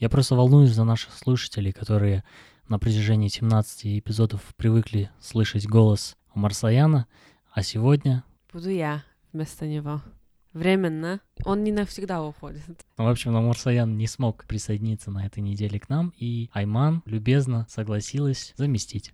Я просто волнуюсь за наших слушателей, которые на протяжении 17 эпизодов привыкли слышать голос Марсаяна, а сегодня... Буду я вместо него. Временно. Он не навсегда уходит. В общем, Марсаян не смог присоединиться на этой неделе к нам, и Айман любезно согласилась заместить.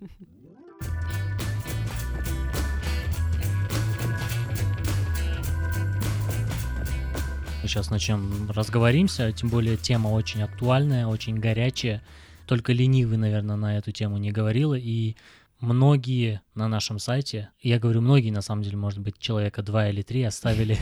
Сейчас начнем разговоримся, тем более тема очень актуальная, очень горячая. Только ленивый, наверное, на эту тему не говорила, и многие на нашем сайте, я говорю многие, на самом деле, может быть, человека 2 или 3 оставили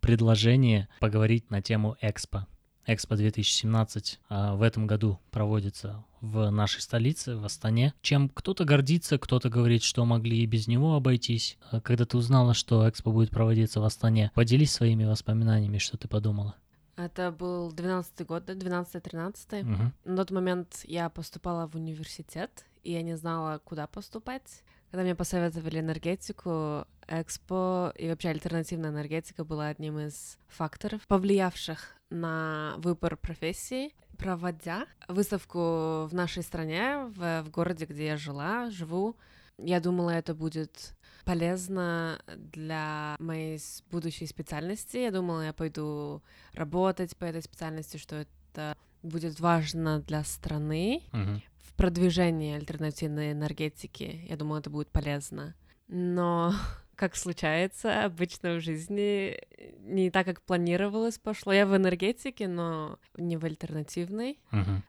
предложение поговорить на тему Экспо. Экспо 2017 в этом году проводится в нашей столице, в Астане. Чем кто-то гордится, кто-то говорит, что могли и без него обойтись. Когда ты узнала, что Экспо будет проводиться в Астане, поделись своими воспоминаниями, что ты подумала? Это был 12-й год, 12-13. Угу. На тот момент я поступала в университет, и я не знала, куда поступать. Когда мне посоветовали энергетику, Экспо и вообще альтернативная энергетика была одним из факторов, повлиявших на выбор профессии. Проводя выставку в нашей стране, в городе, где я живу, я думала, это будет полезно для моей будущей специальности. Я думала, я пойду работать по этой специальности, что это будет важно для страны в продвижении альтернативной энергетики. Я думала, это будет полезно. Но, как случается, обычно в жизни не так, как планировалось, пошло. Я в энергетике, но не в альтернативной.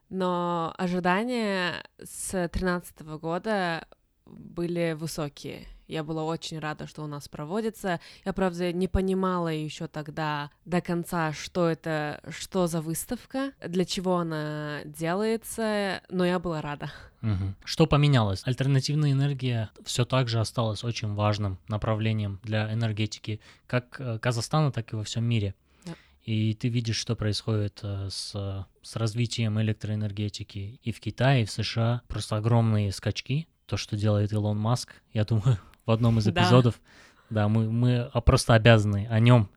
Но ожидания с 2013 года были высокие. Я была очень рада, что у нас проводится. Я, правда, не понимала еще тогда до конца, что это, что за выставка, для чего она делается, но я была рада. Что поменялось? Альтернативная энергия все так же осталась очень важным направлением для энергетики как Казахстана, так и во всем мире. И ты видишь, что происходит с развитием электроэнергетики и в Китае, и в США. Просто огромные скачки. То, что делает Илон Маск, я думаю, в одном из эпизодов, да, мы просто обязаны о нем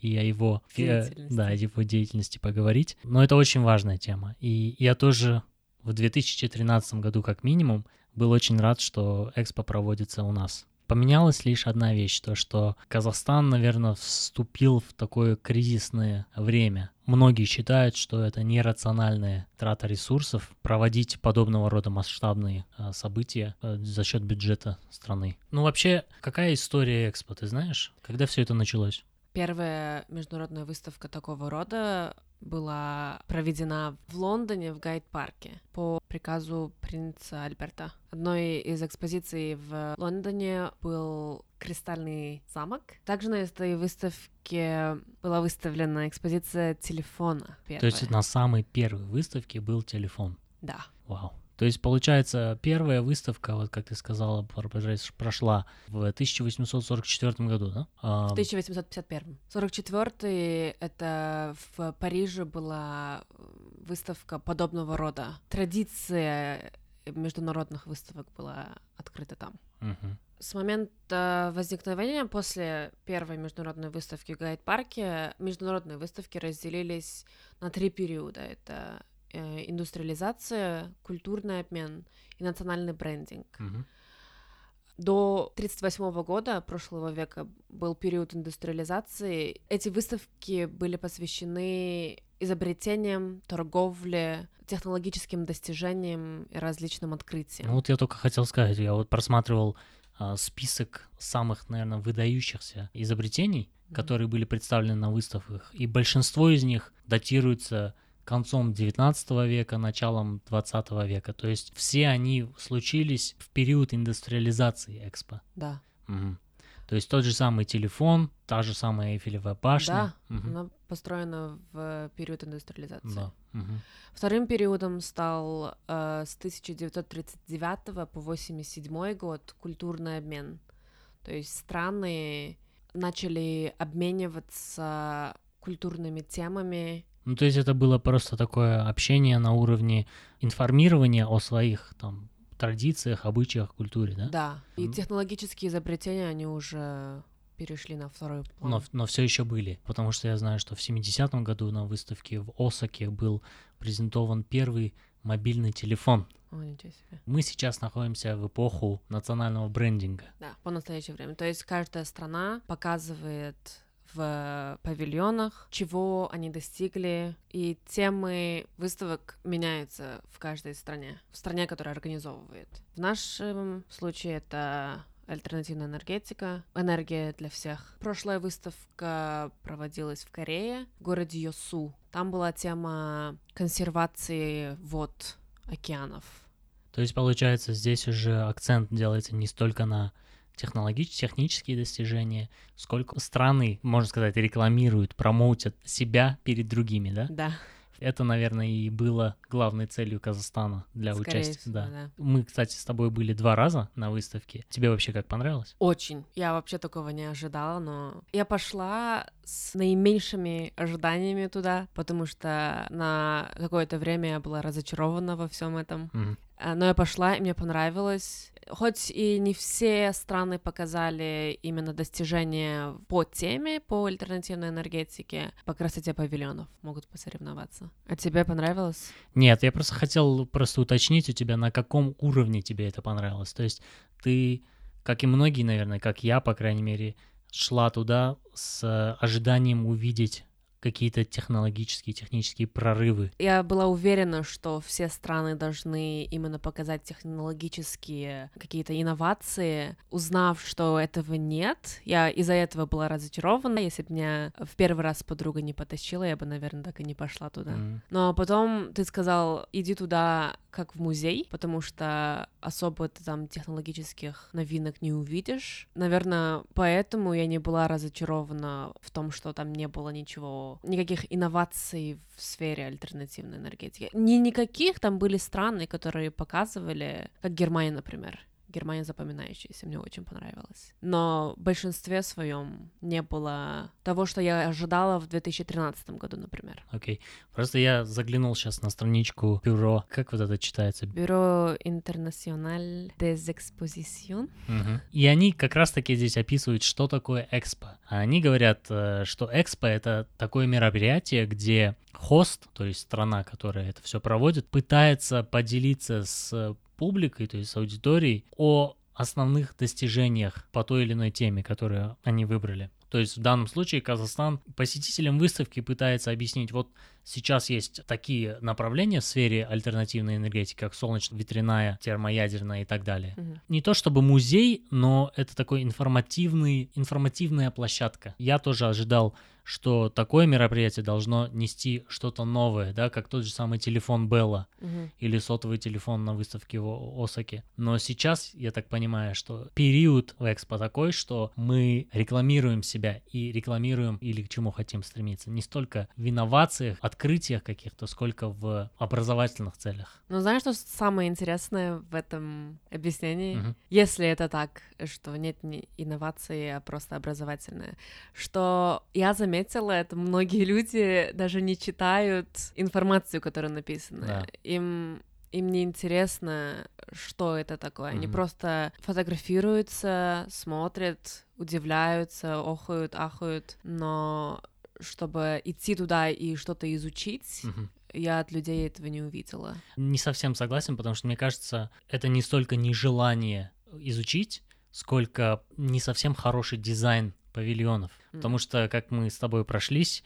и о его деятельности. Да, о его деятельности поговорить. Но это очень важная тема. И я тоже в 2013 году, как минимум, был очень рад, что Экспо проводится у нас. Поменялась лишь одна вещь, то, что Казахстан, наверное, вступил в такое кризисное время. Многие считают, что это нерациональная трата ресурсов проводить подобного рода масштабные события за счет бюджета страны. Ну вообще, какая история Экспо, ты знаешь? Когда все это началось? Первая международная выставка такого рода была проведена в Лондоне, в Гайд-парке, по приказу принца Альберта. Одной из экспозиций в Лондоне был кристальный замок. Также на этой выставке была выставлена экспозиция телефона. Первая. То есть на самой первой выставке был телефон? Да. Вау. То есть, получается, первая выставка, вот как ты сказала, прошла в 1844 году, да? В 1851. 44-й — это в Париже была выставка подобного рода. Традиция международных выставок была открыта там. С момента возникновения после первой международной выставки в Гайд-парке международные выставки разделились на 3 периода. Это индустриализация, культурный обмен и национальный брендинг. До 1938 года прошлого века был период индустриализации. Эти выставки были посвящены изобретениям, торговле, технологическим достижениям и различным открытиям. Ну вот я только хотел сказать, я вот просматривал список самых, наверное, выдающихся изобретений, которые были представлены на выставках, и большинство из них датируется концом 19 века, началом 20 века. То есть все они случились в период индустриализации Экспо. Да. То есть тот же самый телефон, та же самая Эйфелева башня. Да, она построена в период индустриализации. Да. Вторым периодом стал с 1939 по 1987 год культурный обмен. То есть страны начали обмениваться культурными темами. Ну, то есть это было просто такое общение на уровне информирования о своих там традициях, обычаях, культуре, да? Да. И технологические изобретения, они уже перешли на второй план. Но все еще были, потому что я знаю, что в 70-м году на выставке в Осаке был презентован первый мобильный телефон. Ой, ничего себе. Мы сейчас находимся в эпоху национального брендинга. Да, по настоящее время. То есть каждая страна показывает в павильонах, чего они достигли, и темы выставок меняются в каждой стране, которая организовывает. В нашем случае это альтернативная энергетика, энергия для всех. Прошлая выставка проводилась в Корее, в городе Йосу. Там была тема консервации вод океанов. То есть, получается, здесь уже акцент делается не столько на технические достижения, сколько страны, можно сказать, рекламируют, промоутят себя перед другими, да? Да. Это, наверное, и было главной целью Казахстана для участия. Да. Да. Мы, кстати, с тобой были 2 раза на выставке. Тебе вообще как понравилось? Очень. Я вообще такого не ожидала, но я пошла с наименьшими ожиданиями туда, потому что на какое-то время я была разочарована во всем этом. Но я пошла, и мне понравилось. Хоть и не все страны показали именно достижения по теме, по альтернативной энергетике, по красоте павильонов могут посоревноваться. А тебе понравилось? Нет, я просто хотел уточнить у тебя, на каком уровне тебе это понравилось. То есть ты, как и многие, наверное, как я, по крайней мере, шла туда с ожиданием увидеть какие-то технологические, технические прорывы. Я была уверена, что все страны должны именно показать технологические какие-то инновации. Узнав, что этого нет, я из-за этого была разочарована. Если бы меня в первый раз подруга не потащила, я бы, наверное, так и не пошла туда. Но потом ты сказал, иди туда как в музей, потому что особо ты там технологических новинок не увидишь. Наверное, поэтому я не была разочарована в том, что там не было ничего, никаких инноваций в сфере альтернативной энергетики. Никаких, там были страны, которые показывали, как Германия, например. Германия запоминающаяся, мне очень понравилась. Но в большинстве своем не было того, что я ожидала в 2013 году, например. Окей. Просто я заглянул сейчас на страничку бюро. Как вот это читается? Bureau International des Expositions. И они как раз-таки здесь описывают, что такое Экспо. Они говорят, что Экспо — это такое мероприятие, где хост, то есть страна, которая это все проводит, пытается поделиться с публикой, то есть с аудиторией, о основных достижениях по той или иной теме, которую они выбрали. То есть в данном случае Казахстан посетителям выставки пытается объяснить, вот сейчас есть такие направления в сфере альтернативной энергетики, как солнечная, ветряная, термоядерная и так далее. Не то чтобы музей, но это такой информативная площадка. Я тоже ожидал, что такое мероприятие должно нести что-то новое, да, как тот же самый телефон Белла или сотовый телефон на выставке в Осаке. Но сейчас, я так понимаю, что период в Экспо такой, что мы рекламируем себя и рекламируем или к чему хотим стремиться. Не столько в инновациях, открытиях каких-то, сколько в образовательных целях. Ну, знаешь, что самое интересное в этом объяснении? Если это так, что нет не инновации, а просто образовательное, что я заметила это, многие люди даже не читают информацию, которая написана. Да. Им не интересно, что это такое. Они просто фотографируются, смотрят, удивляются, охают, ахают. Но чтобы идти туда и что-то изучить, я от людей этого не увидела. Не совсем согласен, потому что, мне кажется, это не столько нежелание изучить, сколько не совсем хороший дизайн павильонов. Потому что, как мы с тобой прошлись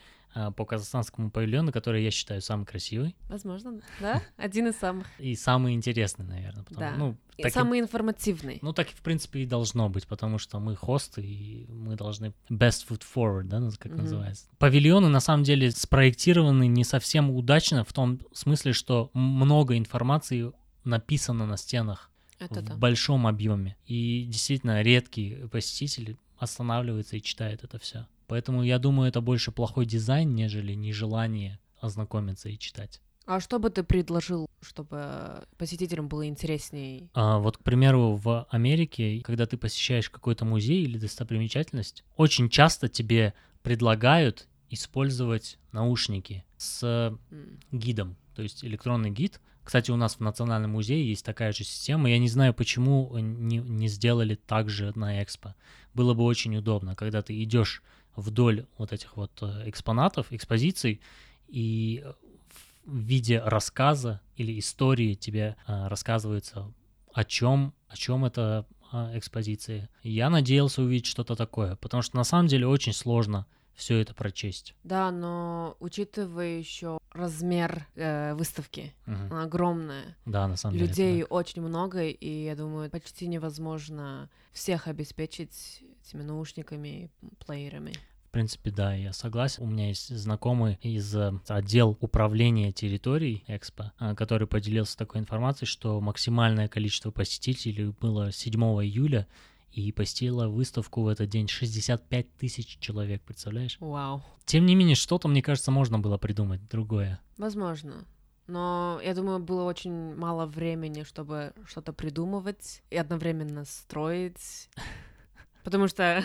по казахстанскому павильону, который я считаю самый красивый. Возможно, да? Один из самых. И самый интересный, наверное. Потому, да. И самый информативный. Ну, так, в принципе, и должно быть, потому что мы хост, и мы должны best foot forward, да, как называется. Павильоны, на самом деле, спроектированы не совсем удачно в том смысле, что много информации написано на стенах в большом объеме. И действительно редкие посетители останавливаются и читают это все. Поэтому я думаю, это больше плохой дизайн, нежели нежелание ознакомиться и читать. А что бы ты предложил, чтобы посетителям было интереснее? Вот, к примеру, в Америке, когда ты посещаешь какой-то музей или достопримечательность, очень часто тебе предлагают использовать наушники с гидом, то есть электронный гид. Кстати, у нас в Национальном музее есть такая же система. Я не знаю, почему не сделали так же на Экспо. Было бы очень удобно, когда ты идешь вдоль вот этих вот экспонатов, экспозиций, и в виде рассказа или истории тебе рассказывается, о чем эта экспозиция. Я надеялся увидеть что-то такое, потому что на самом деле очень сложно все это прочесть. Да, но учитывая еще размер выставки, она огромная. Да, на самом деле. Людей очень много, и я думаю, почти невозможно всех обеспечить этими наушниками и плеерами. В принципе, да, я согласен. У меня есть знакомый из отдела управления территорией Экспо, который поделился такой информацией, что максимальное количество посетителей было 7 июля, и посетило выставку в этот день 65 000 человек, представляешь? Вау. Тем не менее, что-то, мне кажется, можно было придумать другое. Возможно. Но, я думаю, было очень мало времени, чтобы что-то придумывать и одновременно строить... Потому что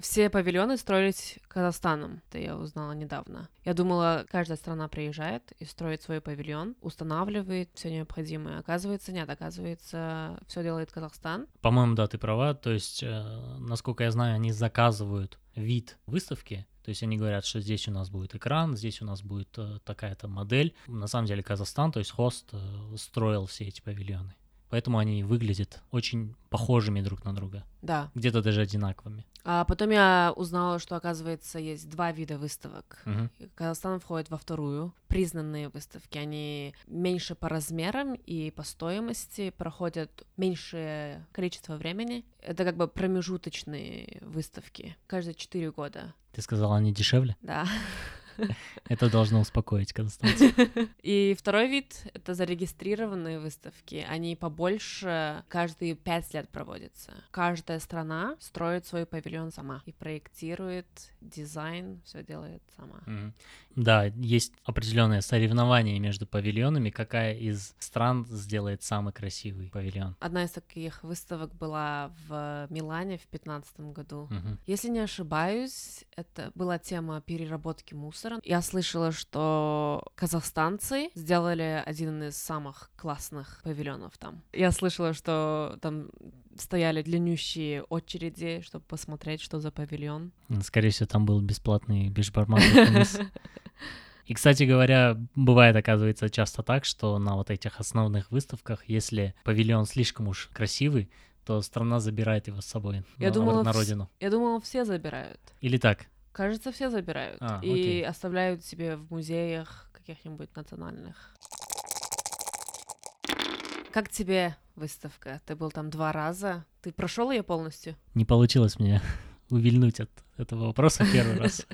все павильоны строились Казахстаном, это я узнала недавно. Я думала, каждая страна приезжает и строит свой павильон, устанавливает все необходимое. Оказывается, нет, все делает Казахстан. По-моему, да, ты права. То есть, насколько я знаю, они заказывают вид выставки. То есть они говорят, что здесь у нас будет экран, здесь у нас будет такая-то модель. На самом деле Казахстан, то есть хост, строил все эти павильоны. Поэтому они выглядят очень похожими друг на друга. Да. Где-то даже одинаковыми. А потом я узнала, что, оказывается, есть два вида выставок. Угу. Казахстан входит во вторую. Признанные выставки, они меньше по размерам и по стоимости, проходят меньшее количество времени. Это как бы промежуточные выставки, каждые 4 года. Ты сказала, они дешевле? Да. Это должно успокоить Констанцию. И второй вид — это зарегистрированные выставки. Они побольше, каждые 5 лет проводятся. Каждая страна строит свой павильон сама и проектирует дизайн, все делает сама. Да, есть определенное соревнование между павильонами, какая из стран сделает самый красивый павильон. Одна из таких выставок была в Милане в 2015 году. Если не ошибаюсь, это была тема переработки мусора. Я слышала, что казахстанцы сделали один из самых классных павильонов там. Я слышала, что там стояли длиннющие очереди, чтобы посмотреть, что за павильон. Скорее всего, там был бесплатный бешбармак. И, кстати говоря, бывает, оказывается, часто так, что на вот этих основных выставках, если павильон слишком уж красивый, то страна забирает его с собой на родину. Я думала, все забирают. Или так? Кажется, все забирают и оставляют себе в музеях каких-нибудь национальных. Как тебе выставка? Ты был там 2 раза. Ты прошел ее полностью? Не получилось мне увильнуть от этого вопроса первый раз.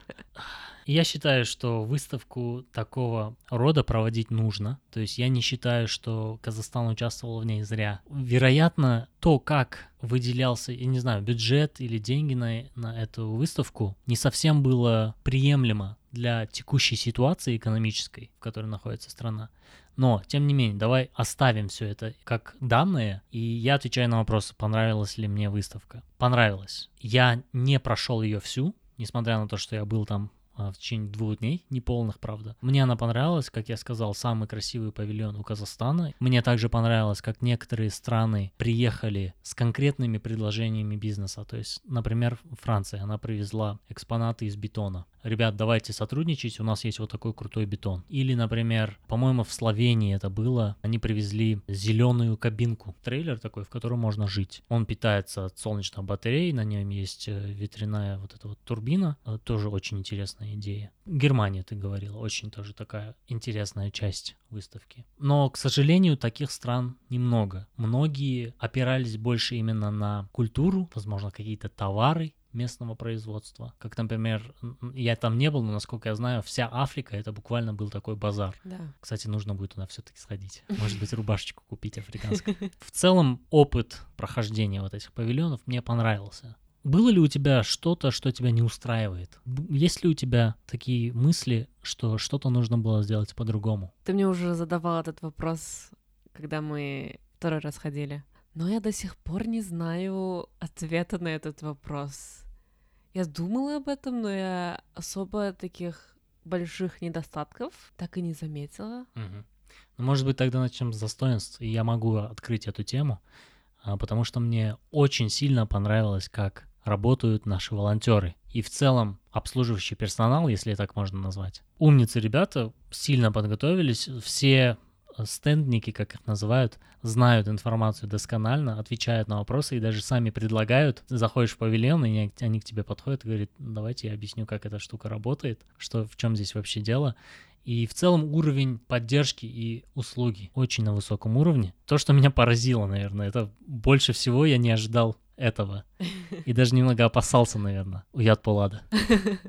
Я считаю, что выставку такого рода проводить нужно. То есть я не считаю, что Казахстан участвовал в ней зря. Вероятно, то, как выделялся, я не знаю, бюджет или деньги на эту выставку, не совсем было приемлемо для текущей ситуации экономической, в которой находится страна. Но, тем не менее, давай оставим все это как данные, и я отвечаю на вопрос, понравилась ли мне выставка. Понравилась. Я не прошел ее всю, несмотря на то, что я был там в течение 2 дней, неполных, правда. Мне она понравилась, как я сказал, самый красивый павильон у Казахстана. Мне также понравилось, как некоторые страны приехали с конкретными предложениями бизнеса. То есть, например, Франция, она привезла экспонаты из бетона. Ребят, давайте сотрудничать, у нас есть вот такой крутой бетон. Или, например, по-моему, в Словении это было, они привезли зеленую кабинку, трейлер такой, в котором можно жить. Он питается от солнечных батарей, на нем есть ветряная вот эта вот турбина, тоже очень интересная идея. Германия, ты говорила, очень тоже такая интересная часть выставки. Но, к сожалению, таких стран немного. Многие опирались больше именно на культуру, возможно, какие-то товары местного производства. Как, например, я там не был, но, насколько я знаю, вся Африка — это буквально был такой базар. Да. Кстати, нужно будет туда все-таки сходить. Может быть, рубашечку купить африканскую. В целом, опыт прохождения вот этих павильонов мне понравился. Было ли у тебя что-то, что тебя не устраивает? Есть ли у тебя такие мысли, что что-то нужно было сделать по-другому? Ты мне уже задавал этот вопрос, когда мы второй раз ходили. Но я до сих пор не знаю ответа на этот вопрос. Я думала об этом, но я особо таких больших недостатков так и не заметила. Ну, может быть, тогда начнем с достоинств, и я могу открыть эту тему, потому что мне очень сильно понравилось, как работают наши волонтеры и в целом обслуживающий персонал, если так можно назвать. Умницы ребята, сильно подготовились, все стендники, как их называют, знают информацию досконально, отвечают на вопросы и даже сами предлагают. Заходишь в павильон, и они к тебе подходят и говорят: давайте я объясню, как эта штука работает, что, в чем здесь вообще дело. И в целом уровень поддержки и услуги очень на высоком уровне. То, что меня поразило, наверное, это больше всего я не ожидал этого. И даже немного опасался, наверное, уят полада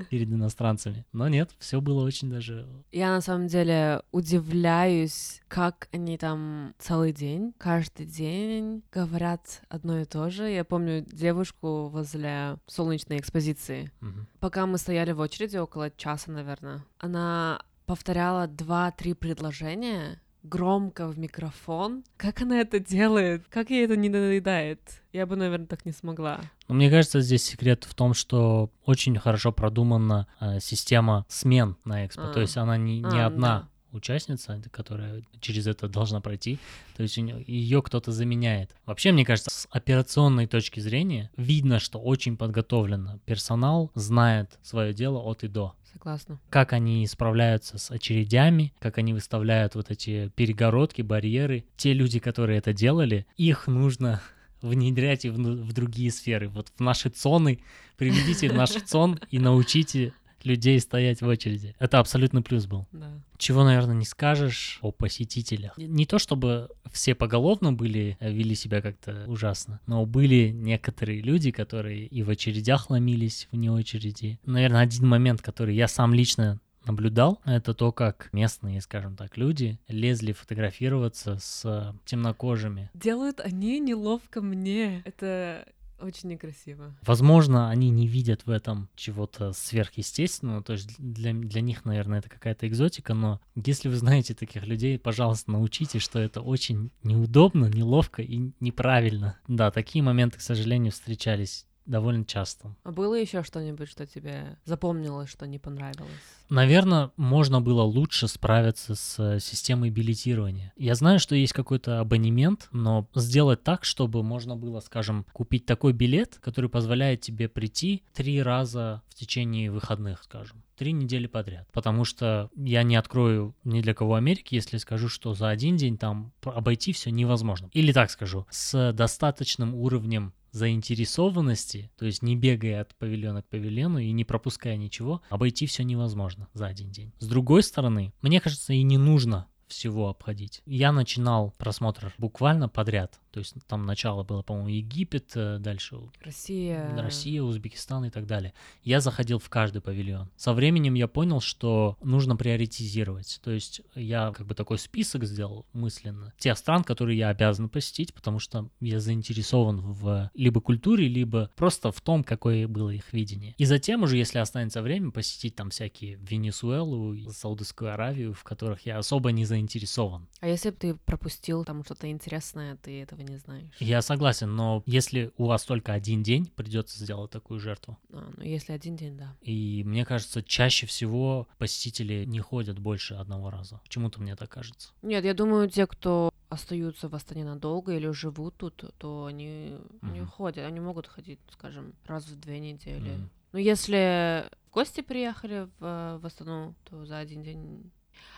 перед иностранцами. Но нет, все было очень даже... Я на самом деле удивляюсь, как они там целый день, каждый день говорят одно и то же. Я помню девушку возле солнечной экспозиции. Угу. Пока мы стояли в очереди, около часа, наверное, она повторяла 2-3 предложения громко в микрофон. Как она это делает? Как ей это не надоедает? Я бы, наверное, так не смогла. Но мне кажется, здесь секрет в том, что очень хорошо продумана система смен на экспо. То есть она не одна участница, которая через это должна пройти. То есть ее кто-то заменяет. Вообще, мне кажется, с операционной точки зрения видно, что очень подготовлено. Персонал знает свое дело от и до. Согласна. Как они справляются с очередями, как они выставляют вот эти перегородки, барьеры. Те люди, которые это делали, их нужно внедрять и в другие сферы. Вот в наши цоны, приведите в наш цон и научите людей стоять в очереди. Это абсолютный плюс был. Да. Чего, наверное, не скажешь о посетителях. Не то чтобы все поголовно вели себя как-то ужасно, но были некоторые люди, которые и в очередях ломились вне очереди. Наверное, один момент, который я сам лично наблюдал, это то, как местные, скажем так, люди лезли фотографироваться с темнокожими. Делают они неловко мне. Это... очень некрасиво. Возможно, они не видят в этом чего-то сверхъестественного, то есть для них, наверное, это какая-то экзотика, но если вы знаете таких людей, пожалуйста, научите, что это очень неудобно, неловко и неправильно. Да, такие моменты, к сожалению, встречались довольно часто. А было еще что-нибудь, что тебе запомнилось, что не понравилось? Наверное, можно было лучше справиться с системой билетирования. Я знаю, что есть какой-то абонемент, но сделать так, чтобы можно было, скажем, купить такой билет, который позволяет тебе прийти 3 раза в течение выходных, скажем, 3 недели подряд. Потому что я не открою ни для кого Америки, если скажу, что за один день там обойти все невозможно. Или так скажу, с достаточным уровнем заинтересованности, то есть не бегая от павильона к павильону и не пропуская ничего, обойти все невозможно за один день. С другой стороны, мне кажется, и не нужно всего обходить. Я начинал просмотр буквально подряд. То есть там начало было, по-моему, Египет, дальше Россия, Узбекистан и так далее. Я заходил в каждый павильон. Со временем я понял, что нужно приоритизировать. То есть я как бы такой список сделал мысленно. Те стран, которые я обязан посетить, потому что я заинтересован в либо культуре, либо просто в том, какое было их видение. И затем уже, если останется время, посетить там всякие Венесуэлу, Саудовскую Аравию, в которых я особо не заинтересован. А если бы ты пропустил там что-то интересное, ты этого не знаешь. Я согласен, но если у вас только один день, придется сделать такую жертву. Ну если один день, да. И мне кажется, чаще всего посетители не ходят больше 1 раза. Почему-то мне так кажется. Нет, я думаю, те, кто остаются в Астане надолго или живут тут, то они не ходят. Они могут ходить, скажем, раз в 2 недели. Но если в гости приехали в Астану, то за один день...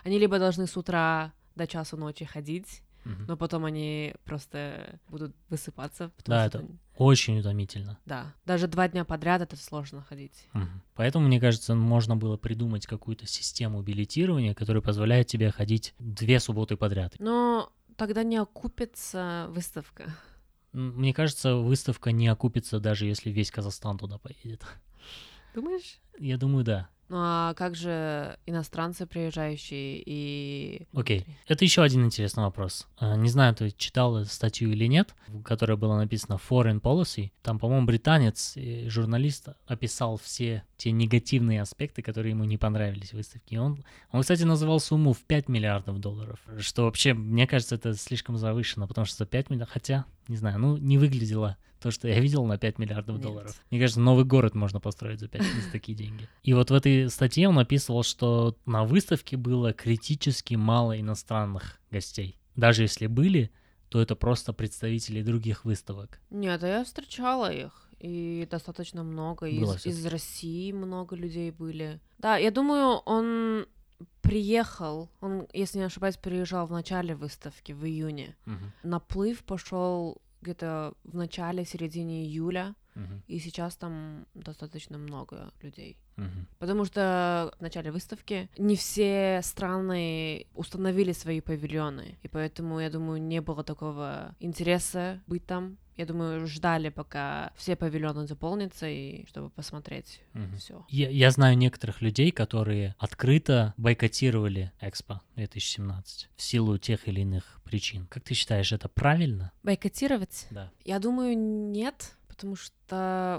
Они либо должны с утра до часу ночи ходить, но потом они просто будут высыпаться. Да, это очень утомительно. Да, даже 2 дня подряд это сложно ходить. Поэтому, мне кажется, можно было придумать какую-то систему билетирования, которая позволяет тебе ходить 2 субботы подряд. Но тогда не окупится выставка. Мне кажется, выставка не окупится, даже если весь Казахстан туда поедет. Думаешь? Я думаю, да. Ну а как же иностранцы, приезжающие и... Окей, это еще один интересный вопрос. Не знаю, ты читал статью или нет, в которой было написано Foreign Policy. Там, по-моему, британец, журналист, описал все те негативные аспекты, которые ему не понравились в выставке. Он, кстати, называл сумму в 5 миллиардов долларов, что вообще, мне кажется, это слишком завышено, потому что за 5 миллиардов, хотя, не знаю, не выглядело... То, что я видел на 5 миллиардов долларов. Мне кажется, новый город можно построить за такие деньги. И вот в этой статье он описывал, что на выставке было критически мало иностранных гостей. Даже если были, то это просто представители других выставок. Нет, а я встречала их. и достаточно много. Из России много людей были. Да, я думаю, он приехал, он, если не ошибаюсь, приезжал в начале выставки, в июне. Наплыв пошел где-то в начале, середине июля, и сейчас там достаточно много людей. Потому что в начале выставки не все страны установили свои павильоны, и поэтому, я думаю, не было такого интереса быть там. Я думаю, ждали, пока все павильоны заполнятся, и чтобы посмотреть все. Я знаю некоторых людей, которые открыто бойкотировали Экспо 2017 в силу тех или иных причин. Как ты считаешь, это правильно? Бойкотировать? Да. Я думаю, нет, потому что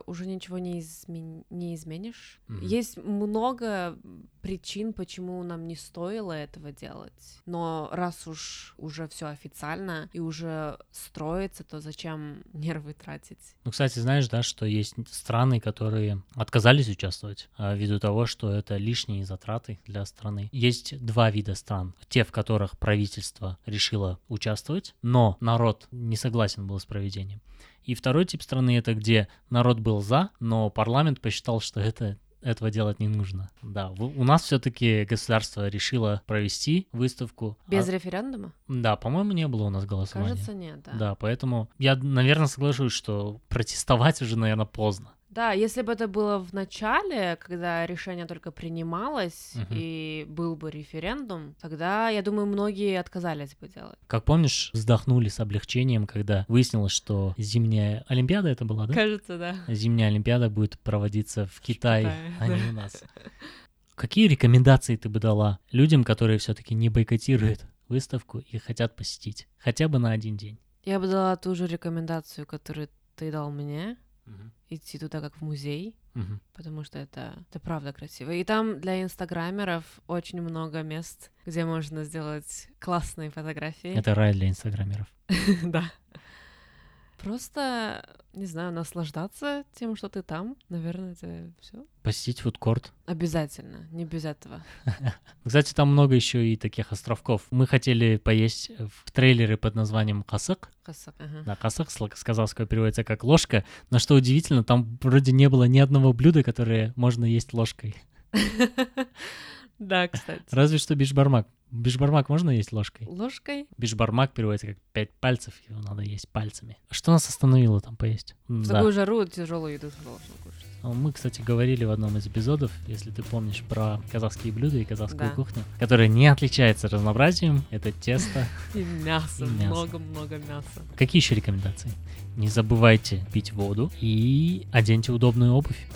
уже ничего не изменишь. Есть много причин, почему нам не стоило этого делать. Но раз уж уже все официально и уже строится, то зачем нервы тратить? Ну, кстати, знаешь, да, что есть страны, которые отказались участвовать ввиду того, что это лишние затраты для страны. Есть два вида стран. Те, в которых правительство решило участвовать, но народ не согласен был с проведением. И второй тип страны — это где народ был за, но парламент посчитал, что этого делать не нужно. Да, у нас все-таки государство решило провести выставку. Без референдума? Да, по-моему, не было у нас голосования. Кажется, нет, да. Да, поэтому я, наверное, соглашусь, что протестовать уже, наверное, поздно. Да, если бы это было в начале, когда решение только принималось, и был бы референдум, тогда, я думаю, многие отказались бы делать. Как помнишь, вздохнули с облегчением, когда выяснилось, что зимняя Олимпиада это была, да? Кажется, да. Зимняя Олимпиада будет проводиться в Китае, а не у нас. Какие рекомендации ты бы дала людям, которые все-таки не бойкотируют выставку и хотят посетить хотя бы на один день? Я бы дала ту же рекомендацию, которую ты дал мне. Идти туда как в музей, потому что это правда красиво. И там для инстаграмеров очень много мест, где можно сделать классные фотографии. Это рай для инстаграмеров. Да. Просто, не знаю, наслаждаться тем, что ты там. Наверное, это все. Посетить фудкорт. Обязательно, не без этого. Кстати, там много еще и таких островков. Мы хотели поесть в трейлере под названием Касык. Касык, ага. Да, Касык с казахского переводится как ложка. Но что удивительно, там вроде не было ни одного блюда, которое можно есть ложкой. Да, кстати. Разве что бишбармак. Бишбармак можно есть ложкой? Ложкой? Бишбармак переводится как 5 пальцев, его надо есть пальцами. Что нас остановило там поесть? В такую жару тяжелую еду должен кушать. Мы, кстати, говорили в одном из эпизодов, если ты помнишь, про казахские блюда и казахскую кухню, которая не отличается разнообразием. Это тесто и мясо, много-много мяса. Какие еще рекомендации? Не забывайте пить воду и оденьте удобную обувь.